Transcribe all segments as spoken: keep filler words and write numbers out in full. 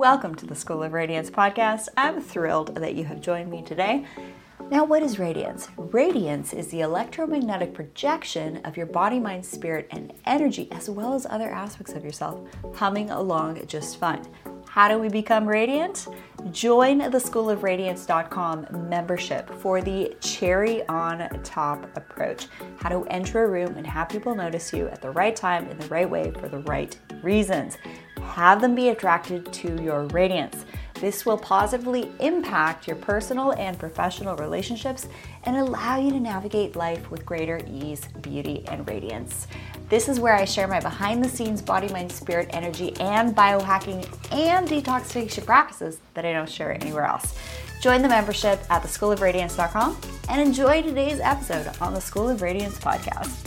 Welcome to the School of Radiance podcast. I'm thrilled that you have joined me today. Now, what is radiance? Radiance is the electromagnetic projection of your body, mind, spirit, and energy, as well as other aspects of yourself, humming along just fine. How do we become radiant? Join the school of radiance dot com membership for the cherry on top approach. How to enter a room and have people notice you at the right time, in the right way, for the right reasons. Have them be attracted to your radiance. This will positively impact your personal and professional relationships and allow you to navigate life with greater ease, beauty, and radiance. This is where I share my behind-the-scenes body, mind, spirit, energy, and biohacking and detoxification practices that I don't share anywhere else. Join the membership at the school of radiance dot com and enjoy today's episode on the School of Radiance podcast.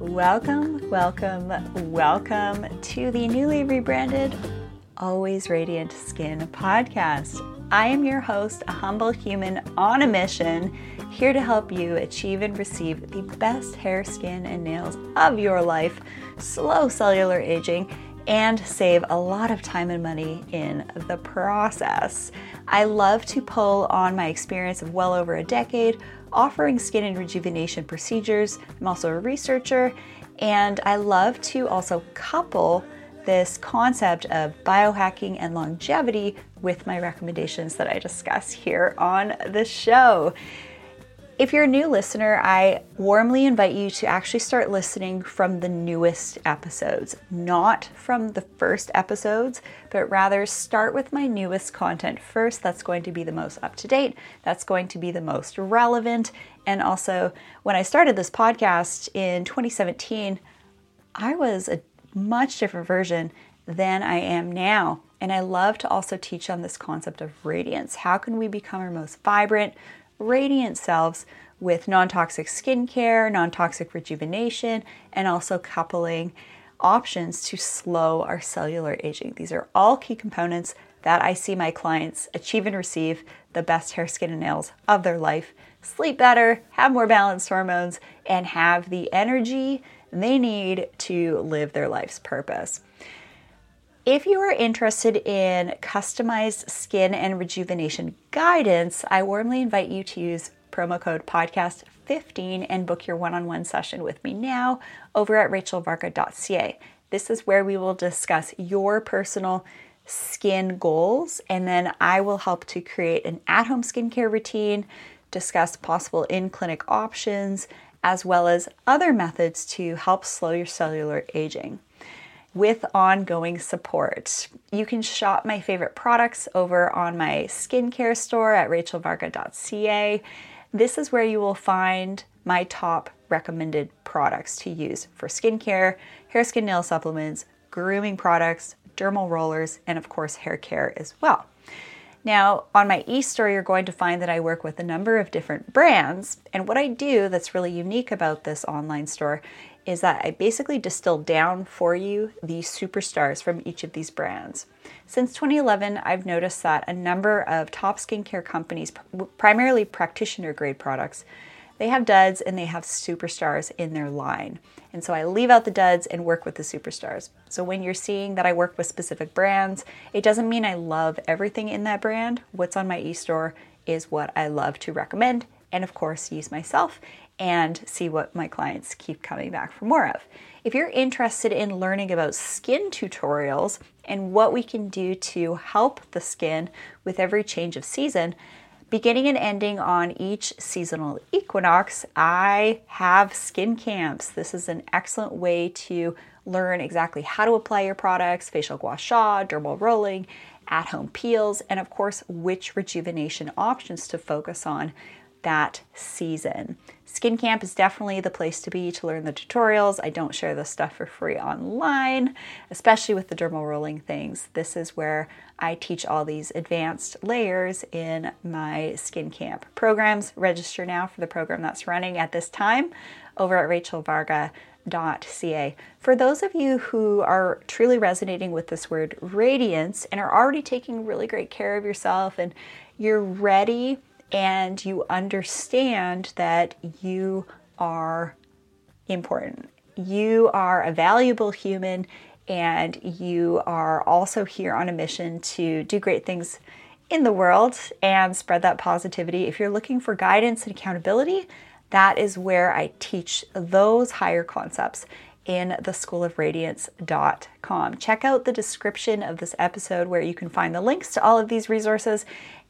Welcome, welcome, welcome to the newly rebranded Always Radiant Skin Podcast. I am your host, a humble human on a mission, here to help you achieve and receive the best hair, skin, and nails of your life, slow cellular aging, and save a lot of time and money in the process. I love to pull on my experience of well over a decade offering skin and rejuvenation procedures. I'm also a researcher, and I love to also couple this concept of biohacking and longevity with my recommendations that I discuss here on the show. If you're a new listener, I warmly invite you to actually start listening from the newest episodes, not from the first episodes, but rather start with my newest content first. That's going to be the most up-to-date, that's going to be the most relevant, and also when I started this podcast in twenty seventeen, I was a much different version than I am now, and I love to also teach on this concept of radiance. How can we become our most vibrant, radiant selves with non-toxic skincare, non-toxic rejuvenation, and also coupling options to slow our cellular aging. These are all key components that I see my clients achieve and receive the best hair, skin, and nails of their life, sleep better, have more balanced hormones, and have the energy they need to live their life's purpose. If you are interested in customized skin and rejuvenation guidance, I warmly invite you to use promo code podcast fifteen and book your one-on-one session with me now over at rachel varga dot c a. This is where we will discuss your personal skin goals, and then I will help to create an at-home skincare routine, discuss possible in-clinic options, as well as other methods to help slow your cellular aging with ongoing support. You can shop my favorite products over on my skincare store at rachel varga dot c a. This is where you will find my top recommended products to use for skincare, hair, skin, nail supplements, grooming products, dermal rollers, and of course hair care as well. Now, on my e-store, you're going to find that I work with a number of different brands, and what I do that's really unique about this online store is that I basically distilled down for you the superstars from each of these brands. Since twenty eleven, I've noticed that a number of top skincare companies, primarily practitioner grade products, they have duds and they have superstars in their line. And so I leave out the duds and work with the superstars. So when you're seeing that I work with specific brands, it doesn't mean I love everything in that brand. What's on my e-store is what I love to recommend and of course use myself, and see what my clients keep coming back for more of. If you're interested in learning about skin tutorials and what we can do to help the skin with every change of season, beginning and ending on each seasonal equinox, I have skin camps. This is an excellent way to learn exactly how to apply your products, facial gua sha, dermal rolling, at-home peels, and of course, which rejuvenation options to focus on that season. Skin Camp is definitely the place to be to learn the tutorials. I don't share this stuff for free online, especially with the dermal rolling things. This is where I teach all these advanced layers in my Skin Camp programs. Register now for the program that's running at this time over at rachel varga dot c a. For those of you who are truly resonating with this word radiance and are already taking really great care of yourself and you're ready and you understand that you are important. You are a valuable human, and you are also here on a mission to do great things in the world and spread that positivity. If you're looking for guidance and accountability, that is where I teach those higher concepts in the school of radiance dot com. Check out the description of this episode where you can find the links to all of these resources.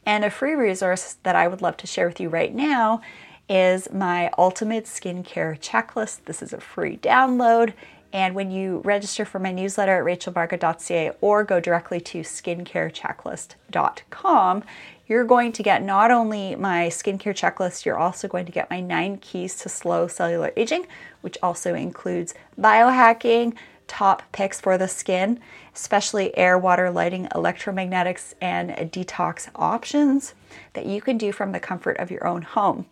And a free resource that I would love to share with you right now is my Ultimate Skincare Checklist. This is a free download. And when you register for my newsletter at rachel varga dot c a or go directly to skincare checklist dot com, you're going to get not only my skincare checklist, you're also going to get my nine keys to slow cellular aging, which also includes biohacking, top picks for the skin, especially air, water, lighting, electromagnetics, and detox options that you can do from the comfort of your own home.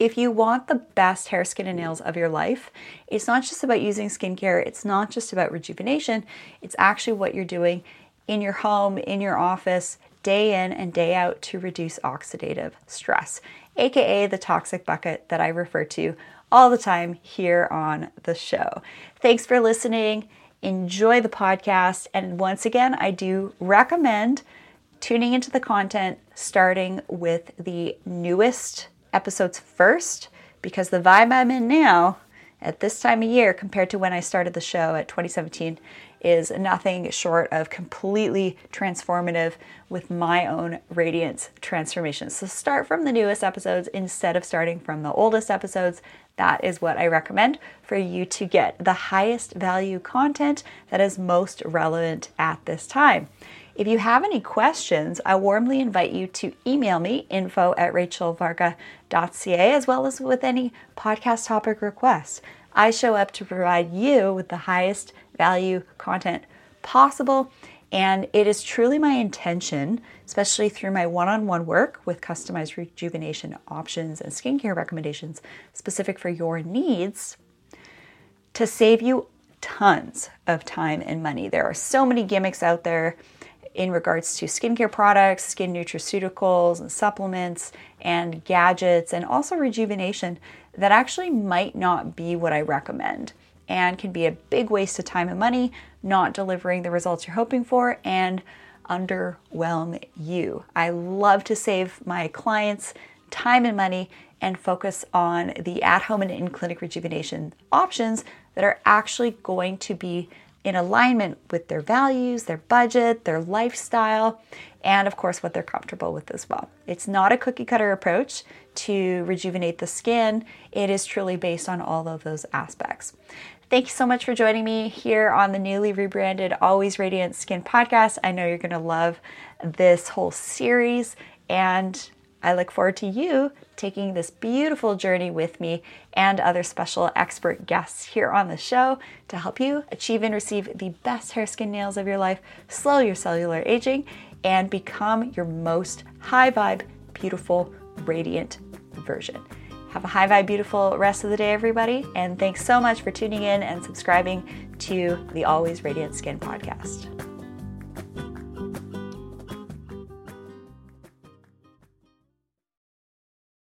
If you want the best hair, skin, and nails of your life, it's not just about using skincare, it's not just about rejuvenation, it's actually what you're doing in your home, in your office, day in and day out to reduce oxidative stress, aka the toxic bucket that I refer to all the time here on the show. Thanks for listening. Enjoy the podcast. And once again, I do recommend tuning into the content, starting with the newest episodes first, because the vibe I'm in now at this time of year compared to when I started the show at twenty seventeen is nothing short of completely transformative with my own radiance transformation. So start from the newest episodes instead of starting from the oldest episodes. That is what I recommend for you to get the highest value content that is most relevant at this time. If you have any questions, I warmly invite you to email me, info at rachel varga dot c a, as well as with any podcast topic requests. I show up to provide you with the highest value content possible, and it is truly my intention, especially through my one-on-one work with customized rejuvenation options and skincare recommendations specific for your needs, to save you tons of time and money. There are so many gimmicks out there in regards to skincare products, skin nutraceuticals and supplements and gadgets, and also rejuvenation that actually might not be what I recommend and can be a big waste of time and money, not delivering the results you're hoping for and underwhelm you. I love to save my clients time and money and focus on the at-home and in-clinic rejuvenation options that are actually going to be in alignment with their values, their budget, their lifestyle, and of course what they're comfortable with as well. It's not a cookie cutter approach to rejuvenate the skin. It is truly based on all of those aspects. Thank you so much for joining me here on the newly rebranded Always Radiant Skin Podcast. I know you're going to love this whole series, and I look forward to you taking this beautiful journey with me and other special expert guests here on the show to help you achieve and receive the best hair, skin, nails of your life, slow your cellular aging, and become your most high vibe, beautiful, radiant version. Have a high vibe, beautiful rest of the day, everybody. And thanks so much for tuning in and subscribing to the Always Radiant Skin Podcast.